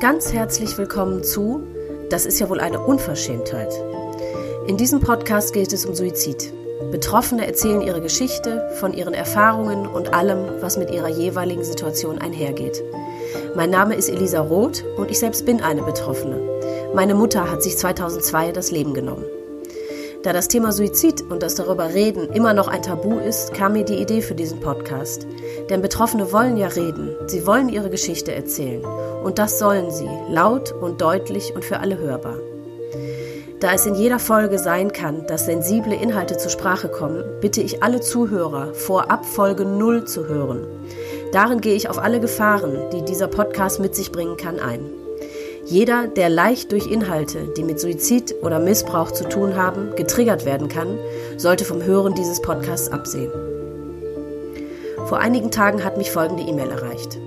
Ganz herzlich willkommen zu Das ist ja wohl eine Unverschämtheit. In diesem Podcast geht es um Suizid. Betroffene erzählen ihre Geschichte, von ihren Erfahrungen und allem, was mit ihrer jeweiligen Situation einhergeht. Mein Name ist Elisa Roth und ich selbst bin eine Betroffene. Meine Mutter hat sich 2002 das Leben genommen. Da das Thema Suizid und das darüber reden immer noch ein Tabu ist, kam mir die Idee für diesen Podcast. Denn Betroffene wollen ja reden, sie wollen ihre Geschichte erzählen. Und das sollen sie, laut und deutlich und für alle hörbar. Da es in jeder Folge sein kann, dass sensible Inhalte zur Sprache kommen, bitte ich alle Zuhörer, vorab Folge 0 zu hören. Darin gehe ich auf alle Gefahren, die dieser Podcast mit sich bringen kann, ein. Jeder, der leicht durch Inhalte, die mit Suizid oder Missbrauch zu tun haben, getriggert werden kann, sollte vom Hören dieses Podcasts absehen. Vor einigen Tagen hat mich folgende E-Mail erreicht.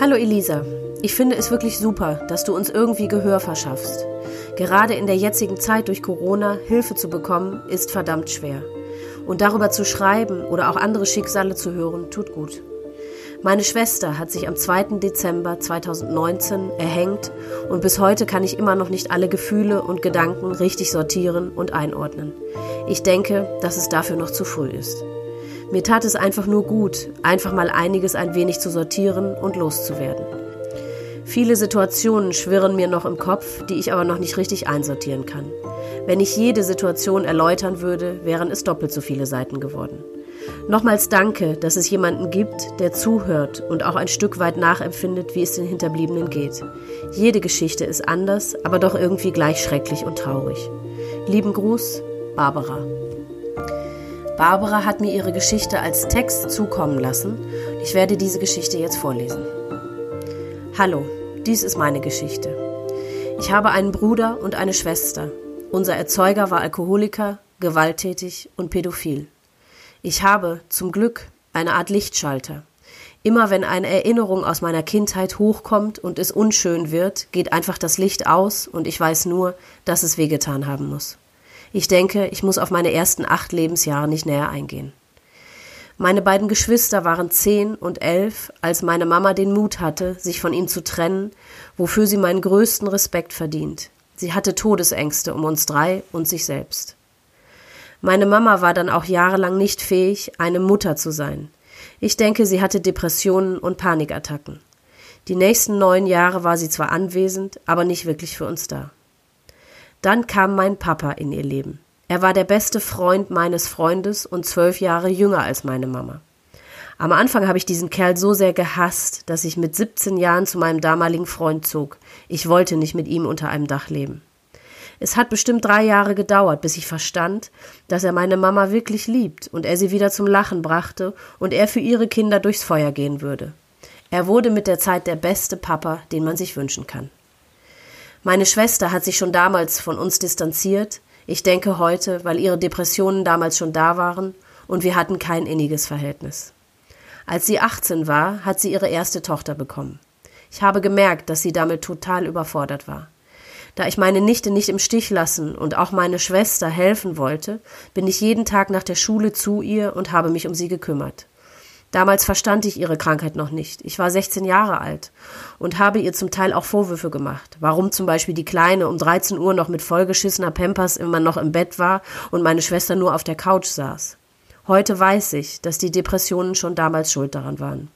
Hallo Elisa, ich finde es wirklich super, dass du uns irgendwie Gehör verschaffst. Gerade in der jetzigen Zeit durch Corona Hilfe zu bekommen, ist verdammt schwer. Und darüber zu schreiben oder auch andere Schicksale zu hören, tut gut. Meine Schwester hat sich am 2. Dezember 2019 erhängt und bis heute kann ich immer noch nicht alle Gefühle und Gedanken richtig sortieren und einordnen. Ich denke, dass es dafür noch zu früh ist. Mir tat es einfach nur gut, einfach mal einiges ein wenig zu sortieren und loszuwerden. Viele Situationen schwirren mir noch im Kopf, die ich aber noch nicht richtig einsortieren kann. Wenn ich jede Situation erläutern würde, wären es doppelt so viele Seiten geworden. Nochmals danke, dass es jemanden gibt, der zuhört und auch ein Stück weit nachempfindet, wie es den Hinterbliebenen geht. Jede Geschichte ist anders, aber doch irgendwie gleich schrecklich und traurig. Lieben Gruß, Barbara. Barbara hat mir ihre Geschichte als Text zukommen lassen. Ich werde diese Geschichte jetzt vorlesen. Hallo, dies ist meine Geschichte. Ich habe einen Bruder und eine Schwester. Unser Erzeuger war Alkoholiker, gewalttätig und pädophil. Ich habe, zum Glück, eine Art Lichtschalter. Immer wenn eine Erinnerung aus meiner Kindheit hochkommt und es unschön wird, geht einfach das Licht aus und ich weiß nur, dass es wehgetan haben muss. Ich denke, ich muss auf meine ersten 8 Lebensjahre nicht näher eingehen. Meine beiden Geschwister waren 10 und 11, als meine Mama den Mut hatte, sich von ihm zu trennen, wofür sie meinen größten Respekt verdient. Sie hatte Todesängste um uns 3 und sich selbst. Meine Mama war dann auch jahrelang nicht fähig, eine Mutter zu sein. Ich denke, sie hatte Depressionen und Panikattacken. Die nächsten 9 Jahre war sie zwar anwesend, aber nicht wirklich für uns da. Dann kam mein Papa in ihr Leben. Er war der beste Freund meines Freundes und 12 Jahre jünger als meine Mama. Am Anfang habe ich diesen Kerl so sehr gehasst, dass ich mit 17 Jahren zu meinem damaligen Freund zog. Ich wollte nicht mit ihm unter einem Dach leben. Es hat bestimmt 3 Jahre gedauert, bis ich verstand, dass er meine Mama wirklich liebt und er sie wieder zum Lachen brachte und er für ihre Kinder durchs Feuer gehen würde. Er wurde mit der Zeit der beste Papa, den man sich wünschen kann. Meine Schwester hat sich schon damals von uns distanziert, ich denke heute, weil ihre Depressionen damals schon da waren und wir hatten kein inniges Verhältnis. Als sie 18 war, hat sie ihre erste Tochter bekommen. Ich habe gemerkt, dass sie damit total überfordert war. Da ich meine Nichte nicht im Stich lassen und auch meine Schwester helfen wollte, bin ich jeden Tag nach der Schule zu ihr und habe mich um sie gekümmert. Damals verstand ich ihre Krankheit noch nicht. Ich war 16 Jahre alt und habe ihr zum Teil auch Vorwürfe gemacht, warum zum Beispiel die Kleine um 13 Uhr noch mit vollgeschissener Pampers immer noch im Bett war und meine Schwester nur auf der Couch saß. Heute weiß ich, dass die Depressionen schon damals schuld daran waren.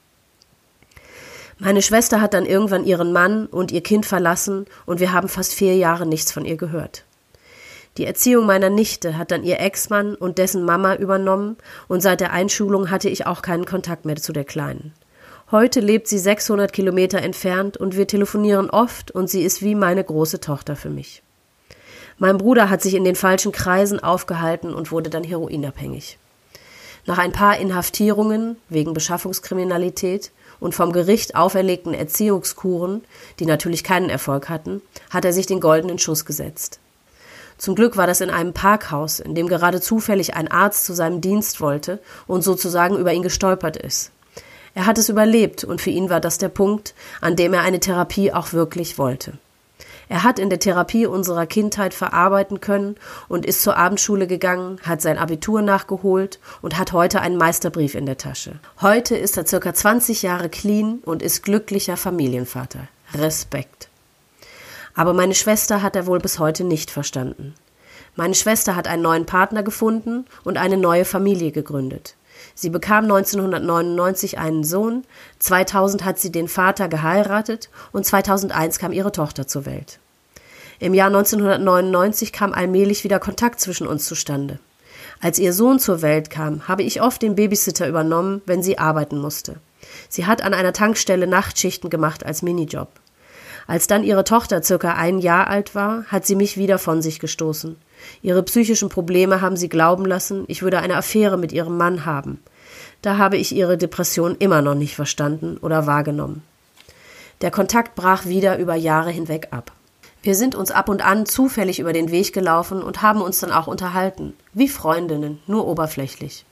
Meine Schwester hat dann irgendwann ihren Mann und ihr Kind verlassen und wir haben fast 4 Jahre nichts von ihr gehört. Die Erziehung meiner Nichte hat dann ihr Ex-Mann und dessen Mama übernommen und seit der Einschulung hatte ich auch keinen Kontakt mehr zu der Kleinen. Heute lebt sie 600 Kilometer entfernt und wir telefonieren oft und sie ist wie meine große Tochter für mich. Mein Bruder hat sich in den falschen Kreisen aufgehalten und wurde dann heroinabhängig. Nach ein paar Inhaftierungen wegen Beschaffungskriminalität und vom Gericht auferlegten Erziehungskuren, die natürlich keinen Erfolg hatten, hat er sich den goldenen Schuss gesetzt. Zum Glück war das in einem Parkhaus, in dem gerade zufällig ein Arzt zu seinem Dienst wollte und sozusagen über ihn gestolpert ist. Er hat es überlebt und für ihn war das der Punkt, an dem er eine Therapie auch wirklich wollte. Er hat in der Therapie unserer Kindheit verarbeiten können und ist zur Abendschule gegangen, hat sein Abitur nachgeholt und hat heute einen Meisterbrief in der Tasche. Heute ist er ca. 20 Jahre clean und ist glücklicher Familienvater. Respekt. Aber meine Schwester hat er wohl bis heute nicht verstanden. Meine Schwester hat einen neuen Partner gefunden und eine neue Familie gegründet. Sie bekam 1999 einen Sohn, 2000 hat sie den Vater geheiratet und 2001 kam ihre Tochter zur Welt. Im Jahr 1999 kam allmählich wieder Kontakt zwischen uns zustande. Als ihr Sohn zur Welt kam, habe ich oft den Babysitter übernommen, wenn sie arbeiten musste. Sie hat an einer Tankstelle Nachtschichten gemacht als Minijob. Als dann ihre Tochter circa ein Jahr alt war, hat sie mich wieder von sich gestoßen. Ihre psychischen Probleme haben sie glauben lassen, ich würde eine Affäre mit ihrem Mann haben. Da habe ich ihre Depression immer noch nicht verstanden oder wahrgenommen. Der Kontakt brach wieder über Jahre hinweg ab. Wir sind uns ab und an zufällig über den Weg gelaufen und haben uns dann auch unterhalten, wie Freundinnen, nur oberflächlich.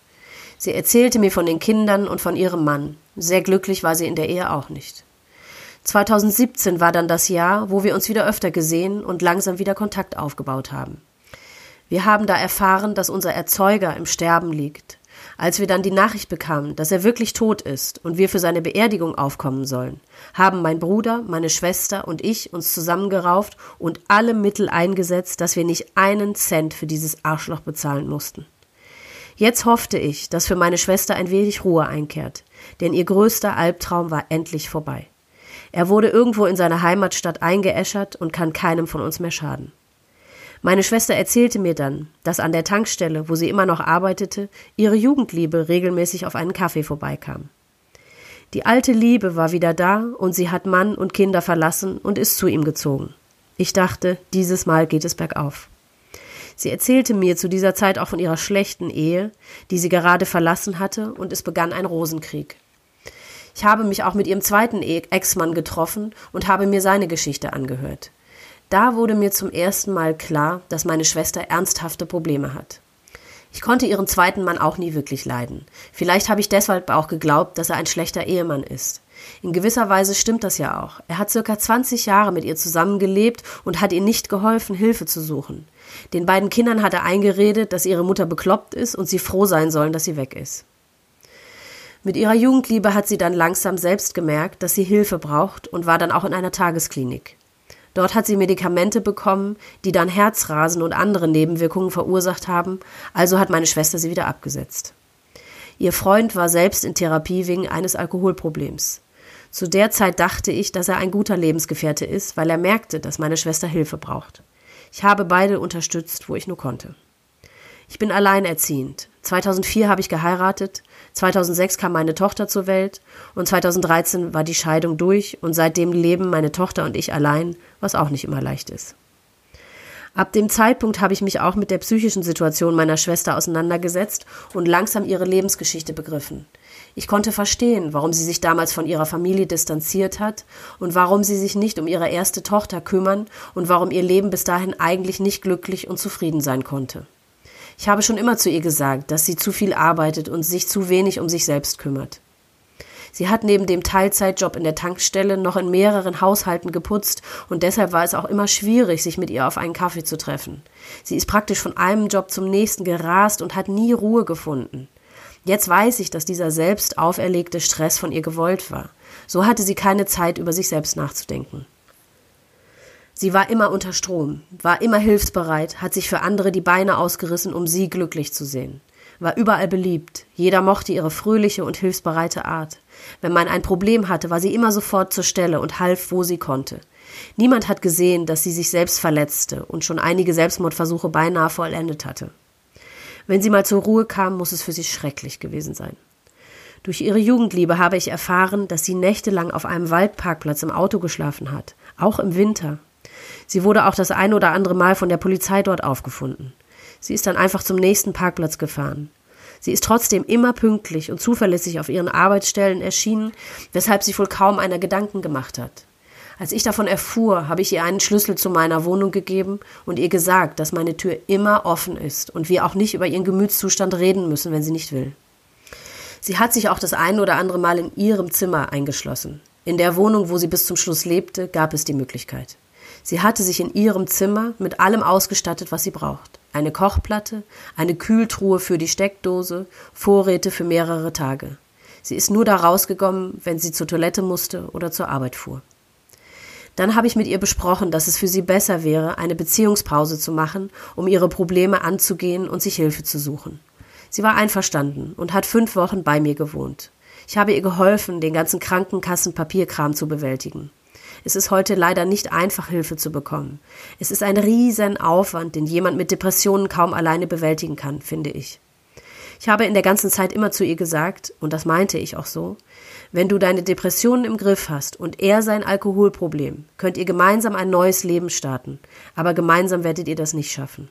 Sie erzählte mir von den Kindern und von ihrem Mann. Sehr glücklich war sie in der Ehe auch nicht. 2017 war dann das Jahr, wo wir uns wieder öfter gesehen und langsam wieder Kontakt aufgebaut haben. Wir haben da erfahren, dass unser Erzeuger im Sterben liegt. Als wir dann die Nachricht bekamen, dass er wirklich tot ist und wir für seine Beerdigung aufkommen sollen, haben mein Bruder, meine Schwester und ich uns zusammengerauft und alle Mittel eingesetzt, dass wir nicht einen Cent für dieses Arschloch bezahlen mussten. Jetzt hoffte ich, dass für meine Schwester ein wenig Ruhe einkehrt, denn ihr größter Albtraum war endlich vorbei. Er wurde irgendwo in seine Heimatstadt eingeäschert und kann keinem von uns mehr schaden. Meine Schwester erzählte mir dann, dass an der Tankstelle, wo sie immer noch arbeitete, ihre Jugendliebe regelmäßig auf einen Kaffee vorbeikam. Die alte Liebe war wieder da und sie hat Mann und Kinder verlassen und ist zu ihm gezogen. Ich dachte, dieses Mal geht es bergauf. Sie erzählte mir zu dieser Zeit auch von ihrer schlechten Ehe, die sie gerade verlassen hatte, und es begann ein Rosenkrieg. Ich habe mich auch mit ihrem zweiten Ex-Mann getroffen und habe mir seine Geschichte angehört. Da wurde mir zum ersten Mal klar, dass meine Schwester ernsthafte Probleme hat. Ich konnte ihren zweiten Mann auch nie wirklich leiden. Vielleicht habe ich deshalb auch geglaubt, dass er ein schlechter Ehemann ist. In gewisser Weise stimmt das ja auch. Er hat circa 20 Jahre mit ihr zusammengelebt und hat ihr nicht geholfen, Hilfe zu suchen. Den beiden Kindern hat er eingeredet, dass ihre Mutter bekloppt ist und sie froh sein sollen, dass sie weg ist. Mit ihrer Jugendliebe hat sie dann langsam selbst gemerkt, dass sie Hilfe braucht und war dann auch in einer Tagesklinik. Dort hat sie Medikamente bekommen, die dann Herzrasen und andere Nebenwirkungen verursacht haben, also hat meine Schwester sie wieder abgesetzt. Ihr Freund war selbst in Therapie wegen eines Alkoholproblems. Zu der Zeit dachte ich, dass er ein guter Lebensgefährte ist, weil er merkte, dass meine Schwester Hilfe braucht. Ich habe beide unterstützt, wo ich nur konnte. Ich bin alleinerziehend. 2004 habe ich geheiratet, 2006 kam meine Tochter zur Welt und 2013 war die Scheidung durch und seitdem leben meine Tochter und ich allein, was auch nicht immer leicht ist. Ab dem Zeitpunkt habe ich mich auch mit der psychischen Situation meiner Schwester auseinandergesetzt und langsam ihre Lebensgeschichte begriffen. Ich konnte verstehen, warum sie sich damals von ihrer Familie distanziert hat und warum sie sich nicht um ihre erste Tochter kümmern und warum ihr Leben bis dahin eigentlich nicht glücklich und zufrieden sein konnte. Ich habe schon immer zu ihr gesagt, dass sie zu viel arbeitet und sich zu wenig um sich selbst kümmert. Sie hat neben dem Teilzeitjob in der Tankstelle noch in mehreren Haushalten geputzt und deshalb war es auch immer schwierig, sich mit ihr auf einen Kaffee zu treffen. Sie ist praktisch von einem Job zum nächsten gerast und hat nie Ruhe gefunden. Jetzt weiß ich, dass dieser selbst auferlegte Stress von ihr gewollt war. So hatte sie keine Zeit, über sich selbst nachzudenken. Sie war immer unter Strom, war immer hilfsbereit, hat sich für andere die Beine ausgerissen, um sie glücklich zu sehen. War überall beliebt, jeder mochte ihre fröhliche und hilfsbereite Art. Wenn man ein Problem hatte, war sie immer sofort zur Stelle und half, wo sie konnte. Niemand hat gesehen, dass sie sich selbst verletzte und schon einige Selbstmordversuche beinahe vollendet hatte. Wenn sie mal zur Ruhe kam, muss es für sie schrecklich gewesen sein. Durch ihre Jugendliebe habe ich erfahren, dass sie nächtelang auf einem Waldparkplatz im Auto geschlafen hat, auch im Winter. Sie wurde auch das ein oder andere Mal von der Polizei dort aufgefunden. Sie ist dann einfach zum nächsten Parkplatz gefahren. Sie ist trotzdem immer pünktlich und zuverlässig auf ihren Arbeitsstellen erschienen, weshalb sich wohl kaum einer Gedanken gemacht hat. Als ich davon erfuhr, habe ich ihr einen Schlüssel zu meiner Wohnung gegeben und ihr gesagt, dass meine Tür immer offen ist und wir auch nicht über ihren Gemütszustand reden müssen, wenn sie nicht will. Sie hat sich auch das ein oder andere Mal in ihrem Zimmer eingeschlossen. In der Wohnung, wo sie bis zum Schluss lebte, gab es die Möglichkeit. Sie hatte sich in ihrem Zimmer mit allem ausgestattet, was sie braucht. Eine Kochplatte, eine Kühltruhe für die Steckdose, Vorräte für mehrere Tage. Sie ist nur da rausgekommen, wenn sie zur Toilette musste oder zur Arbeit fuhr. Dann habe ich mit ihr besprochen, dass es für sie besser wäre, eine Beziehungspause zu machen, um ihre Probleme anzugehen und sich Hilfe zu suchen. Sie war einverstanden und hat 5 Wochen bei mir gewohnt. Ich habe ihr geholfen, den ganzen Krankenkassenpapierkram zu bewältigen. Es ist heute leider nicht einfach, Hilfe zu bekommen. Es ist ein riesen Aufwand, den jemand mit Depressionen kaum alleine bewältigen kann, finde ich. Ich habe in der ganzen Zeit immer zu ihr gesagt, und das meinte ich auch so, wenn du deine Depressionen im Griff hast und er sein Alkoholproblem, könnt ihr gemeinsam ein neues Leben starten, aber gemeinsam werdet ihr das nicht schaffen.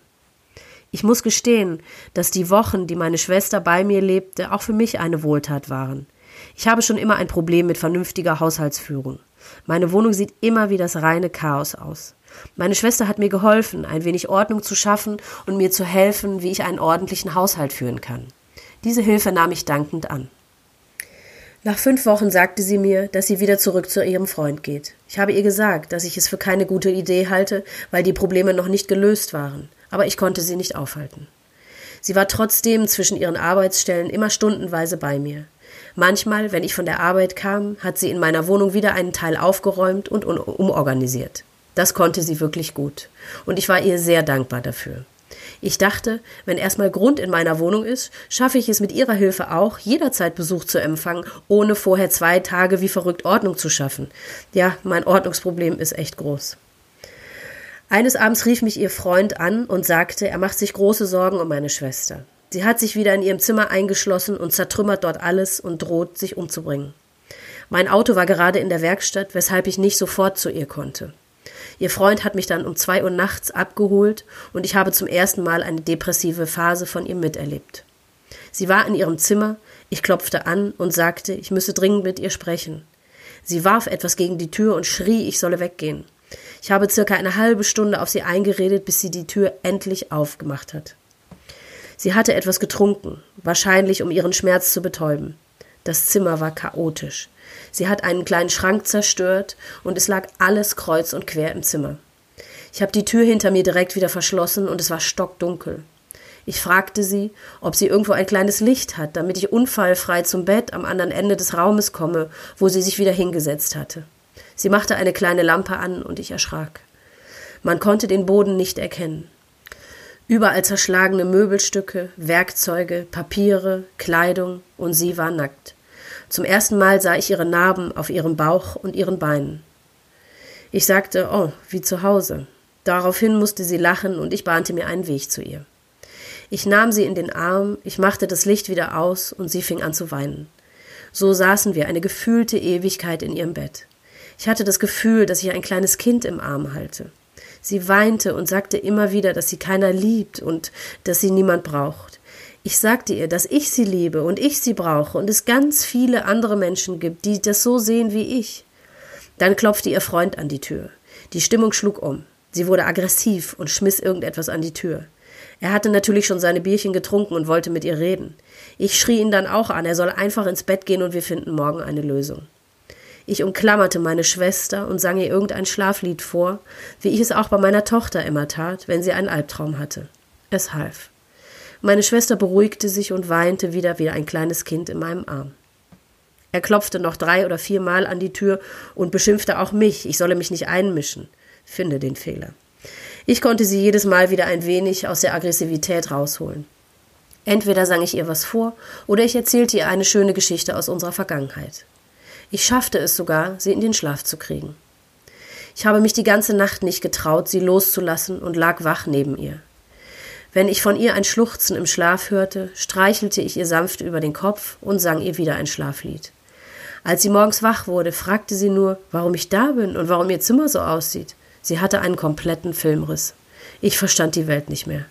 Ich muss gestehen, dass die Wochen, die meine Schwester bei mir lebte, auch für mich eine Wohltat waren. Ich habe schon immer ein Problem mit vernünftiger Haushaltsführung. Meine Wohnung sieht immer wie das reine Chaos aus. Meine Schwester hat mir geholfen, ein wenig Ordnung zu schaffen und mir zu helfen, wie ich einen ordentlichen Haushalt führen kann. Diese Hilfe nahm ich dankend an. Nach 5 Wochen sagte sie mir, dass sie wieder zurück zu ihrem Freund geht. Ich habe ihr gesagt, dass ich es für keine gute Idee halte, weil die Probleme noch nicht gelöst waren. Aber ich konnte sie nicht aufhalten. Sie war trotzdem zwischen ihren Arbeitsstellen immer stundenweise bei mir. Manchmal, wenn ich von der Arbeit kam, hat sie in meiner Wohnung wieder einen Teil aufgeräumt und umorganisiert. Das konnte sie wirklich gut. Und ich war ihr sehr dankbar dafür. Ich dachte, wenn erstmal Grund in meiner Wohnung ist, schaffe ich es mit ihrer Hilfe auch, jederzeit Besuch zu empfangen, ohne vorher 2 Tage wie verrückt Ordnung zu schaffen. Ja, mein Ordnungsproblem ist echt groß. Eines Abends rief mich ihr Freund an und sagte, er macht sich große Sorgen um meine Schwester. Sie hat sich wieder in ihrem Zimmer eingeschlossen und zertrümmert dort alles und droht, sich umzubringen. Mein Auto war gerade in der Werkstatt, weshalb ich nicht sofort zu ihr konnte. Ihr Freund hat mich dann um 2 Uhr nachts abgeholt und ich habe zum ersten Mal eine depressive Phase von ihr miterlebt. Sie war in ihrem Zimmer, ich klopfte an und sagte, ich müsse dringend mit ihr sprechen. Sie warf etwas gegen die Tür und schrie, ich solle weggehen. Ich habe circa eine halbe Stunde auf sie eingeredet, bis sie die Tür endlich aufgemacht hat. Sie hatte etwas getrunken, wahrscheinlich um ihren Schmerz zu betäuben. Das Zimmer war chaotisch. Sie hat einen kleinen Schrank zerstört und es lag alles kreuz und quer im Zimmer. Ich habe die Tür hinter mir direkt wieder verschlossen und es war stockdunkel. Ich fragte sie, ob sie irgendwo ein kleines Licht hat, damit ich unfallfrei zum Bett am anderen Ende des Raumes komme, wo sie sich wieder hingesetzt hatte. Sie machte eine kleine Lampe an und ich erschrak. Man konnte den Boden nicht erkennen. Überall zerschlagene Möbelstücke, Werkzeuge, Papiere, Kleidung und sie war nackt. Zum ersten Mal sah ich ihre Narben auf ihrem Bauch und ihren Beinen. Ich sagte, oh, wie zu Hause. Daraufhin musste sie lachen und ich bahnte mir einen Weg zu ihr. Ich nahm sie in den Arm, ich machte das Licht wieder aus und sie fing an zu weinen. So saßen wir eine gefühlte Ewigkeit in ihrem Bett. Ich hatte das Gefühl, dass ich ein kleines Kind im Arm halte. Sie weinte und sagte immer wieder, dass sie keiner liebt und dass sie niemand braucht. Ich sagte ihr, dass ich sie liebe und ich sie brauche und es ganz viele andere Menschen gibt, die das so sehen wie ich. Dann klopfte ihr Freund an die Tür. Die Stimmung schlug um. Sie wurde aggressiv und schmiss irgendetwas an die Tür. Er hatte natürlich schon seine Bierchen getrunken und wollte mit ihr reden. Ich schrie ihn dann auch an, er soll einfach ins Bett gehen und wir finden morgen eine Lösung. Ich umklammerte meine Schwester und sang ihr irgendein Schlaflied vor, wie ich es auch bei meiner Tochter immer tat, wenn sie einen Albtraum hatte. Es half. Meine Schwester beruhigte sich und weinte wieder wie ein kleines Kind in meinem Arm. Er klopfte noch 3 oder 4 Mal an die Tür und beschimpfte auch mich, ich solle mich nicht einmischen. Finde den Fehler. Ich konnte sie jedes Mal wieder ein wenig aus der Aggressivität rausholen. Entweder sang ich ihr was vor oder ich erzählte ihr eine schöne Geschichte aus unserer Vergangenheit. Ich schaffte es sogar, sie in den Schlaf zu kriegen. Ich habe mich die ganze Nacht nicht getraut, sie loszulassen und lag wach neben ihr. Wenn ich von ihr ein Schluchzen im Schlaf hörte, streichelte ich ihr sanft über den Kopf und sang ihr wieder ein Schlaflied. Als sie morgens wach wurde, fragte sie nur, warum ich da bin und warum ihr Zimmer so aussieht. Sie hatte einen kompletten Filmriss. Ich verstand die Welt nicht mehr.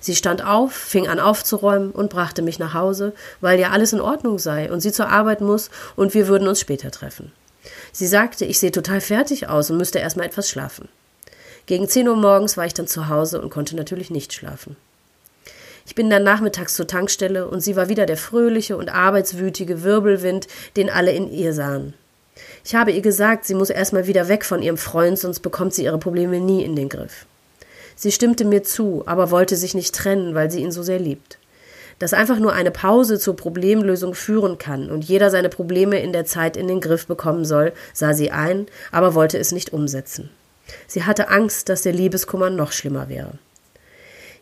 Sie stand auf, fing an aufzuräumen und brachte mich nach Hause, weil ja alles in Ordnung sei und sie zur Arbeit muss und wir würden uns später treffen. Sie sagte, ich sehe total fertig aus und müsste erstmal etwas schlafen. Gegen 10 Uhr morgens war ich dann zu Hause und konnte natürlich nicht schlafen. Ich bin dann nachmittags zur Tankstelle und sie war wieder der fröhliche und arbeitswütige Wirbelwind, den alle in ihr sahen. Ich habe ihr gesagt, sie muss erstmal wieder weg von ihrem Freund, sonst bekommt sie ihre Probleme nie in den Griff. Sie stimmte mir zu, aber wollte sich nicht trennen, weil sie ihn so sehr liebt. dass einfach nur eine Pause zur Problemlösung führen kann und jeder seine Probleme in der Zeit in den Griff bekommen soll, sah sie ein, aber wollte es nicht umsetzen. Sie hatte Angst, dass der Liebeskummer noch schlimmer wäre.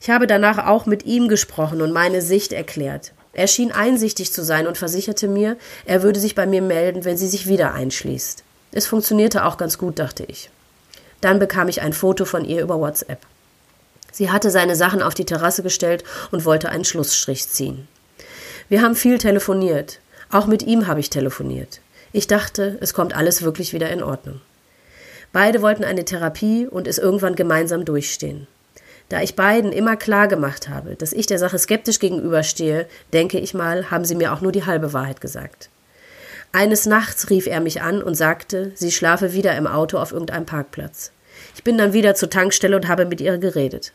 Ich habe danach auch mit ihm gesprochen und meine Sicht erklärt. Er schien einsichtig zu sein und versicherte mir, er würde sich bei mir melden, wenn sie sich wieder einschließt. Es funktionierte auch ganz gut, dachte ich. Dann bekam ich ein Foto von ihr über WhatsApp. Sie hatte seine Sachen auf die Terrasse gestellt und wollte einen Schlussstrich ziehen. Wir haben viel telefoniert. Auch mit ihm habe ich telefoniert. Ich dachte, es kommt alles wirklich wieder in Ordnung. Beide wollten eine Therapie und es irgendwann gemeinsam durchstehen. Da ich beiden immer klar gemacht habe, dass ich der Sache skeptisch gegenüberstehe, denke ich mal, haben sie mir auch nur die halbe Wahrheit gesagt. Eines Nachts rief er mich an und sagte, sie schlafe wieder im Auto auf irgendeinem Parkplatz. Ich bin dann wieder zur Tankstelle und habe mit ihr geredet.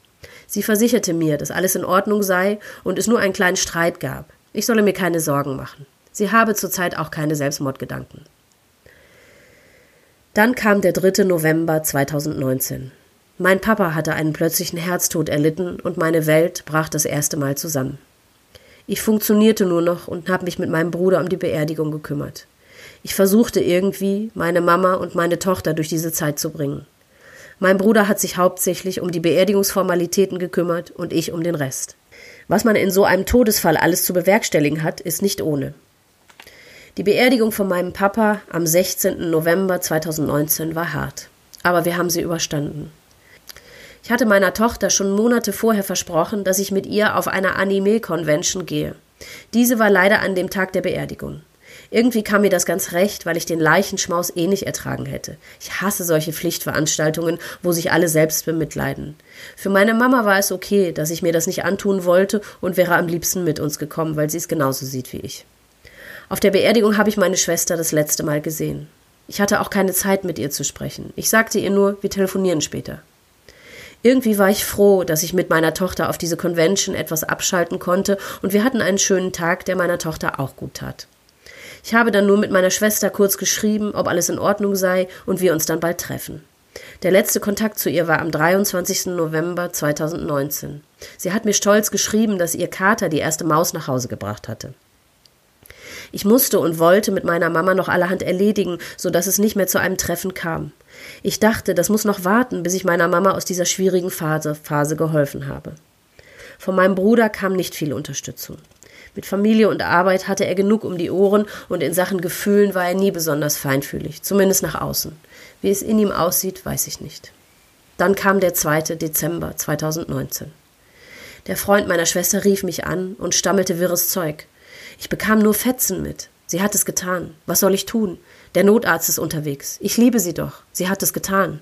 Sie versicherte mir, dass alles in Ordnung sei und es nur einen kleinen Streit gab. Ich solle mir keine Sorgen machen. Sie habe zurzeit auch keine Selbstmordgedanken. Dann kam der 3. November 2019. Mein Papa hatte einen plötzlichen Herztod erlitten und meine Welt brach das erste Mal zusammen. Ich funktionierte nur noch und habe mich mit meinem Bruder um die Beerdigung gekümmert. Ich versuchte irgendwie, meine Mama und meine Tochter durch diese Zeit zu bringen. Mein Bruder hat sich hauptsächlich um die Beerdigungsformalitäten gekümmert und ich um den Rest. Was man in so einem Todesfall alles zu bewerkstelligen hat, ist nicht ohne. Die Beerdigung von meinem Papa am 16. November 2019 war hart, aber wir haben sie überstanden. Ich hatte meiner Tochter schon Monate vorher versprochen, dass ich mit ihr auf eine Anime-Convention gehe. Diese war leider an dem Tag der Beerdigung. Irgendwie kam mir das ganz recht, weil ich den Leichenschmaus eh nicht ertragen hätte. Ich hasse solche Pflichtveranstaltungen, wo sich alle selbst bemitleiden. Für meine Mama war es okay, dass ich mir das nicht antun wollte und wäre am liebsten mit uns gekommen, weil sie es genauso sieht wie ich. Auf der Beerdigung habe ich meine Schwester das letzte Mal gesehen. Ich hatte auch keine Zeit, mit ihr zu sprechen. Ich sagte ihr nur, wir telefonieren später. Irgendwie war ich froh, dass ich mit meiner Tochter auf diese Convention etwas abschalten konnte und wir hatten einen schönen Tag, der meiner Tochter auch gut tat. Ich habe dann nur mit meiner Schwester kurz geschrieben, ob alles in Ordnung sei und wir uns dann bald treffen. Der letzte Kontakt zu ihr war am 23. November 2019. Sie hat mir stolz geschrieben, dass ihr Kater die erste Maus nach Hause gebracht hatte. Ich musste und wollte mit meiner Mama noch allerhand erledigen, sodass es nicht mehr zu einem Treffen kam. Ich dachte, das muss noch warten, bis ich meiner Mama aus dieser schwierigen Phase geholfen habe. Von meinem Bruder kam nicht viel Unterstützung. Mit Familie und Arbeit hatte er genug um die Ohren und in Sachen Gefühlen war er nie besonders feinfühlig, zumindest nach außen. Wie es in ihm aussieht, weiß ich nicht. Dann kam der 2. Dezember 2019. Der Freund meiner Schwester rief mich an und stammelte wirres Zeug. Ich bekam nur Fetzen mit. Sie hat es getan. Was soll ich tun? Der Notarzt ist unterwegs. Ich liebe sie doch. Sie hat es getan.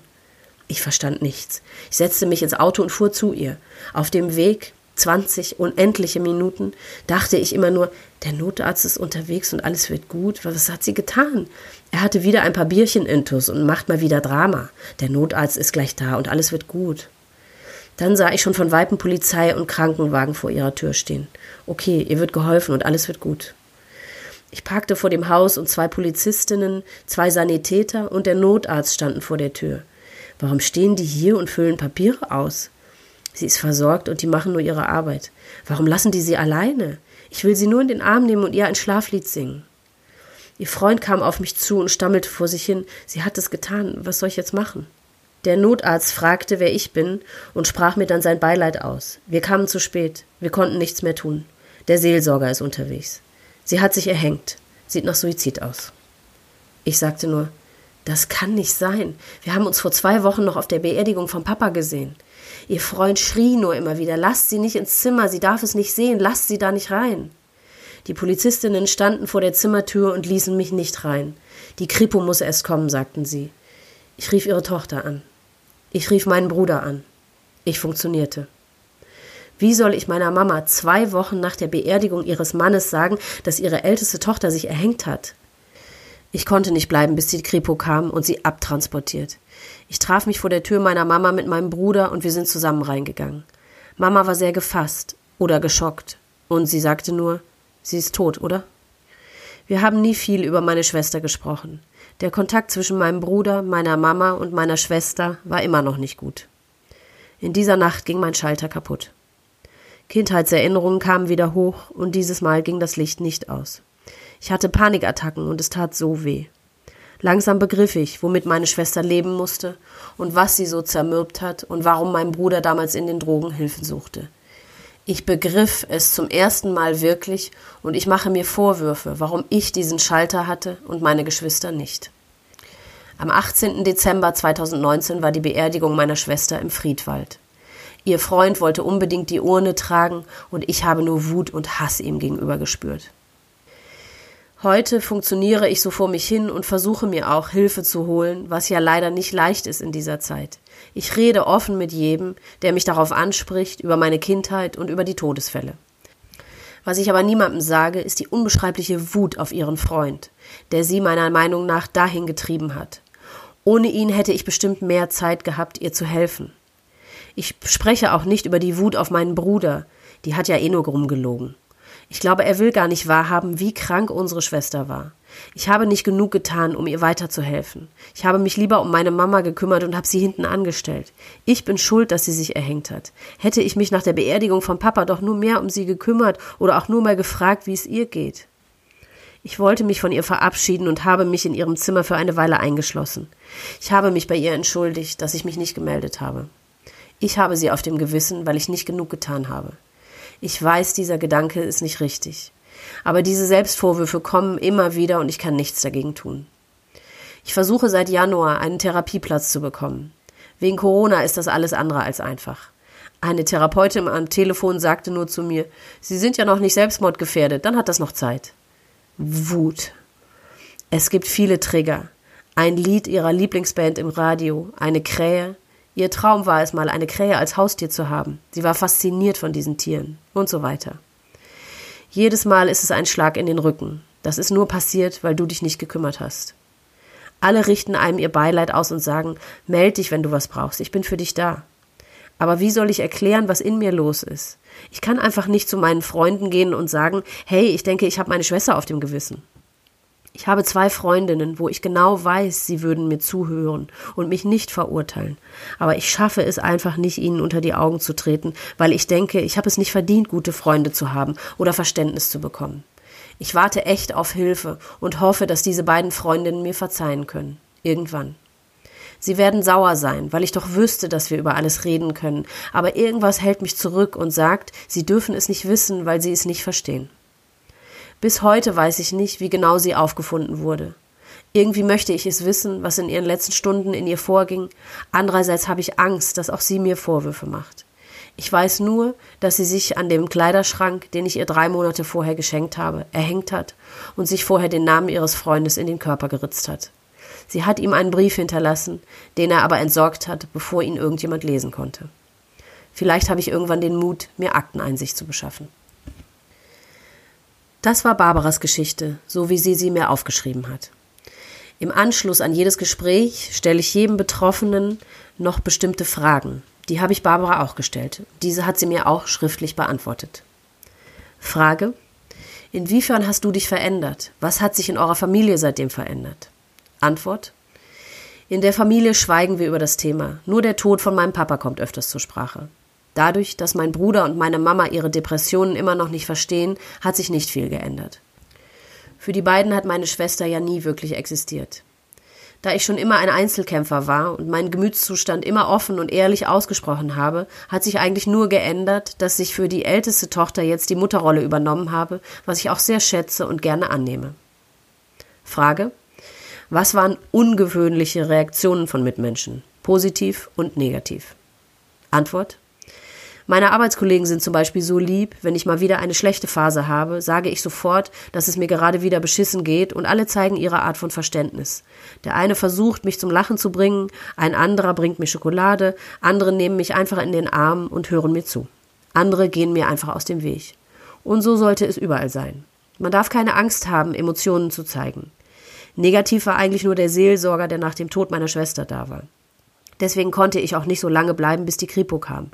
Ich verstand nichts. Ich setzte mich ins Auto und fuhr zu ihr. Auf dem Weg 20 unendliche Minuten dachte ich immer nur, der Notarzt ist unterwegs und alles wird gut. Was hat sie getan? Er hatte wieder ein paar Bierchen intus und macht mal wieder Drama. Der Notarzt ist gleich da und alles wird gut. Dann sah ich schon von Weitem Polizei und Krankenwagen vor ihrer Tür stehen. Okay, ihr wird geholfen und alles wird gut. Ich parkte vor dem Haus und 2 Polizistinnen, 2 Sanitäter und der Notarzt standen vor der Tür. Warum stehen die hier und füllen Papiere aus? Sie ist versorgt und die machen nur ihre Arbeit. Warum lassen die sie alleine? Ich will sie nur in den Arm nehmen und ihr ein Schlaflied singen. Ihr Freund kam auf mich zu und stammelte vor sich hin. Sie hat es getan. Was soll ich jetzt machen? Der Notarzt fragte, wer ich bin und sprach mir dann sein Beileid aus. Wir kamen zu spät. Wir konnten nichts mehr tun. Der Seelsorger ist unterwegs. Sie hat sich erhängt. Sieht nach Suizid aus. Ich sagte nur, das kann nicht sein. Wir haben uns vor 2 Wochen noch auf der Beerdigung von Papa gesehen. Ihr Freund schrie nur immer wieder, lasst sie nicht ins Zimmer, sie darf es nicht sehen, lasst sie da nicht rein. Die Polizistinnen standen vor der Zimmertür und ließen mich nicht rein. Die Kripo muss erst kommen, sagten sie. Ich rief ihre Tochter an. Ich rief meinen Bruder an. Ich funktionierte. Wie soll ich meiner Mama 2 Wochen nach der Beerdigung ihres Mannes sagen, dass ihre älteste Tochter sich erhängt hat? Ich konnte nicht bleiben, bis die Kripo kam und sie abtransportiert. Ich traf mich vor der Tür meiner Mama mit meinem Bruder und wir sind zusammen reingegangen. Mama war sehr gefasst oder geschockt und sie sagte nur, sie ist tot, oder? Wir haben nie viel über meine Schwester gesprochen. Der Kontakt zwischen meinem Bruder, meiner Mama und meiner Schwester war immer noch nicht gut. In dieser Nacht ging mein Schalter kaputt. Kindheitserinnerungen kamen wieder hoch und dieses Mal ging das Licht nicht aus. Ich hatte Panikattacken und es tat so weh. Langsam begriff ich, womit meine Schwester leben musste und was sie so zermürbt hat und warum mein Bruder damals in den Drogen Hilfen suchte. Ich begriff es zum ersten Mal wirklich und ich mache mir Vorwürfe, warum ich diesen Schalter hatte und meine Geschwister nicht. Am 18. Dezember 2019 war die Beerdigung meiner Schwester im Friedwald. Ihr Freund wollte unbedingt die Urne tragen und ich habe nur Wut und Hass ihm gegenüber gespürt. Heute funktioniere ich so vor mich hin und versuche mir auch Hilfe zu holen, was ja leider nicht leicht ist in dieser Zeit. Ich rede offen mit jedem, der mich darauf anspricht, über meine Kindheit und über die Todesfälle. Was ich aber niemandem sage, ist die unbeschreibliche Wut auf ihren Freund, der sie meiner Meinung nach dahin getrieben hat. Ohne ihn hätte ich bestimmt mehr Zeit gehabt, ihr zu helfen. Ich spreche auch nicht über die Wut auf meinen Bruder, die hat ja eh nur rumgelogen. Ich glaube, er will gar nicht wahrhaben, wie krank unsere Schwester war. Ich habe nicht genug getan, um ihr weiterzuhelfen. Ich habe mich lieber um meine Mama gekümmert und habe sie hinten angestellt. Ich bin schuld, dass sie sich erhängt hat. Hätte ich mich nach der Beerdigung von Papa doch nur mehr um sie gekümmert oder auch nur mal gefragt, wie es ihr geht. Ich wollte mich von ihr verabschieden und habe mich in ihrem Zimmer für eine Weile eingeschlossen. Ich habe mich bei ihr entschuldigt, dass ich mich nicht gemeldet habe. Ich habe sie auf dem Gewissen, weil ich nicht genug getan habe. Ich weiß, dieser Gedanke ist nicht richtig. Aber diese Selbstvorwürfe kommen immer wieder und ich kann nichts dagegen tun. Ich versuche seit Januar einen Therapieplatz zu bekommen. Wegen Corona ist das alles andere als einfach. Eine Therapeutin am Telefon sagte nur zu mir, Sie sind ja noch nicht selbstmordgefährdet, dann hat das noch Zeit. Wut. Es gibt viele Trigger. Ein Lied ihrer Lieblingsband im Radio, eine Krähe. Ihr Traum war es mal, eine Krähe als Haustier zu haben. Sie war fasziniert von diesen Tieren und so weiter. Jedes Mal ist es ein Schlag in den Rücken. Das ist nur passiert, weil du dich nicht gekümmert hast. Alle richten einem ihr Beileid aus und sagen, meld dich, wenn du was brauchst, ich bin für dich da. Aber wie soll ich erklären, was in mir los ist? Ich kann einfach nicht zu meinen Freunden gehen und sagen, hey, ich denke, ich habe meine Schwester auf dem Gewissen. Ich habe 2 Freundinnen, wo ich genau weiß, sie würden mir zuhören und mich nicht verurteilen. Aber ich schaffe es einfach nicht, ihnen unter die Augen zu treten, weil ich denke, ich habe es nicht verdient, gute Freunde zu haben oder Verständnis zu bekommen. Ich warte echt auf Hilfe und hoffe, dass diese beiden Freundinnen mir verzeihen können. Irgendwann. Sie werden sauer sein, weil ich doch wüsste, dass wir über alles reden können. Aber irgendwas hält mich zurück und sagt, sie dürfen es nicht wissen, weil sie es nicht verstehen. Bis heute weiß ich nicht, wie genau sie aufgefunden wurde. Irgendwie möchte ich es wissen, was in ihren letzten Stunden in ihr vorging. Andererseits habe ich Angst, dass auch sie mir Vorwürfe macht. Ich weiß nur, dass sie sich an dem Kleiderschrank, den ich ihr 3 Monate vorher geschenkt habe, erhängt hat und sich vorher den Namen ihres Freundes in den Körper geritzt hat. Sie hat ihm einen Brief hinterlassen, den er aber entsorgt hat, bevor ihn irgendjemand lesen konnte. Vielleicht habe ich irgendwann den Mut, mir Akteneinsicht zu beschaffen. Das war Barbaras Geschichte, so wie sie mir aufgeschrieben hat. Im Anschluss an jedes Gespräch stelle ich jedem Betroffenen noch bestimmte Fragen. Die habe ich Barbara auch gestellt. Diese hat sie mir auch schriftlich beantwortet. Frage: Inwiefern hast du dich verändert? Was hat sich in eurer Familie seitdem verändert? Antwort: In der Familie schweigen wir über das Thema. Nur der Tod von meinem Papa kommt öfters zur Sprache. Dadurch, dass mein Bruder und meine Mama ihre Depressionen immer noch nicht verstehen, hat sich nicht viel geändert. Für die beiden hat meine Schwester ja nie wirklich existiert. Da ich schon immer ein Einzelkämpfer war und meinen Gemütszustand immer offen und ehrlich ausgesprochen habe, hat sich eigentlich nur geändert, dass ich für die älteste Tochter jetzt die Mutterrolle übernommen habe, was ich auch sehr schätze und gerne annehme. Frage: Was waren ungewöhnliche Reaktionen von Mitmenschen, positiv und negativ? Antwort: Meine Arbeitskollegen sind zum Beispiel so lieb, wenn ich mal wieder eine schlechte Phase habe, sage ich sofort, dass es mir gerade wieder beschissen geht und alle zeigen ihre Art von Verständnis. Der eine versucht, mich zum Lachen zu bringen, ein anderer bringt mir Schokolade, andere nehmen mich einfach in den Arm und hören mir zu. Andere gehen mir einfach aus dem Weg. Und so sollte es überall sein. Man darf keine Angst haben, Emotionen zu zeigen. Negativ war eigentlich nur der Seelsorger, der nach dem Tod meiner Schwester da war. Deswegen konnte ich auch nicht so lange bleiben, bis die Kripo kam.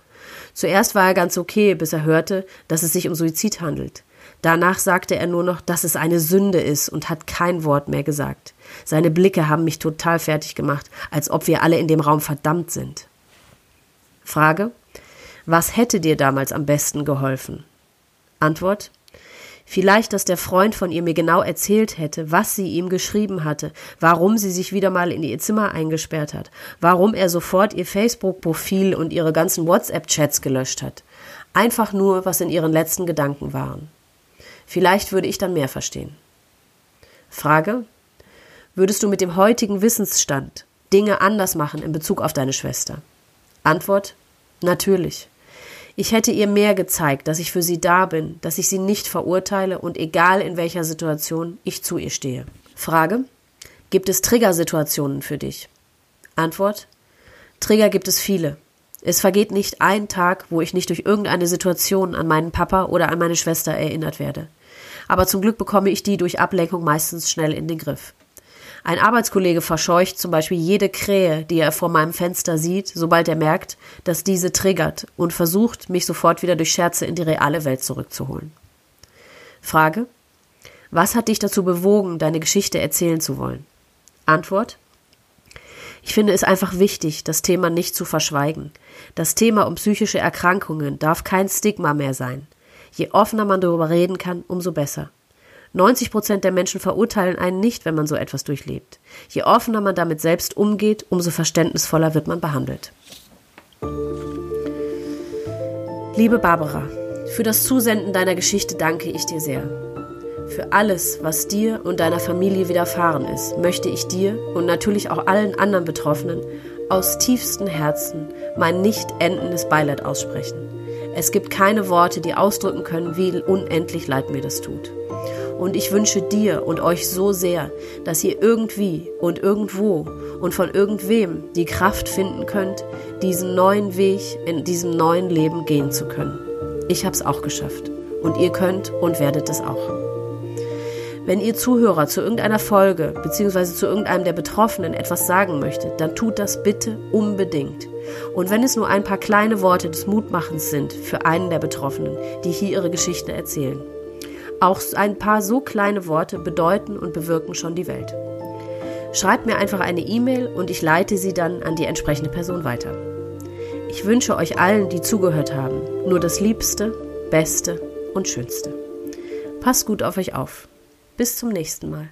Zuerst war er ganz okay, bis er hörte, dass es sich um Suizid handelt. Danach sagte er nur noch, dass es eine Sünde ist und hat kein Wort mehr gesagt. Seine Blicke haben mich total fertig gemacht, als ob wir alle in dem Raum verdammt sind. Frage: Was hätte dir damals am besten geholfen? Antwort: Vielleicht, dass der Freund von ihr mir genau erzählt hätte, was sie ihm geschrieben hatte, warum sie sich wieder mal in ihr Zimmer eingesperrt hat, warum er sofort ihr Facebook-Profil und ihre ganzen WhatsApp-Chats gelöscht hat. Einfach nur, was in ihren letzten Gedanken waren. Vielleicht würde ich dann mehr verstehen. Frage: Würdest du mit dem heutigen Wissensstand Dinge anders machen in Bezug auf deine Schwester? Antwort: Natürlich. Ich hätte ihr mehr gezeigt, dass ich für sie da bin, dass ich sie nicht verurteile und egal in welcher Situation ich zu ihr stehe. Frage: Gibt es Triggersituationen für dich? Antwort: Trigger gibt es viele. Es vergeht nicht ein Tag, wo ich nicht durch irgendeine Situation an meinen Papa oder an meine Schwester erinnert werde. Aber zum Glück bekomme ich die durch Ablenkung meistens schnell in den Griff. Ein Arbeitskollege verscheucht zum Beispiel jede Krähe, die er vor meinem Fenster sieht, sobald er merkt, dass diese triggert und versucht, mich sofort wieder durch Scherze in die reale Welt zurückzuholen. Frage: Was hat dich dazu bewogen, deine Geschichte erzählen zu wollen? Antwort: Ich finde es einfach wichtig, das Thema nicht zu verschweigen. Das Thema um psychische Erkrankungen darf kein Stigma mehr sein. Je offener man darüber reden kann, umso besser. 90% der Menschen verurteilen einen nicht, wenn man so etwas durchlebt. Je offener man damit selbst umgeht, umso verständnisvoller wird man behandelt. Liebe Barbara, für das Zusenden deiner Geschichte danke ich dir sehr. Für alles, was dir und deiner Familie widerfahren ist, möchte ich dir und natürlich auch allen anderen Betroffenen aus tiefstem Herzen mein nicht endendes Beileid aussprechen. Es gibt keine Worte, die ausdrücken können, wie unendlich leid mir das tut. Und ich wünsche dir und euch so sehr, dass ihr irgendwie und irgendwo und von irgendwem die Kraft finden könnt, diesen neuen Weg in diesem neuen Leben gehen zu können. Ich hab's auch geschafft. Und ihr könnt und werdet es auch. Wenn ihr Zuhörer zu irgendeiner Folge bzw. zu irgendeinem der Betroffenen etwas sagen möchtet, dann tut das bitte unbedingt. Und wenn es nur ein paar kleine Worte des Mutmachens sind für einen der Betroffenen, die hier ihre Geschichte erzählen. Auch ein paar so kleine Worte bedeuten und bewirken schon die Welt. Schreibt mir einfach eine E-Mail und ich leite sie dann an die entsprechende Person weiter. Ich wünsche euch allen, die zugehört haben, nur das Liebste, Beste und Schönste. Passt gut auf euch auf. Bis zum nächsten Mal.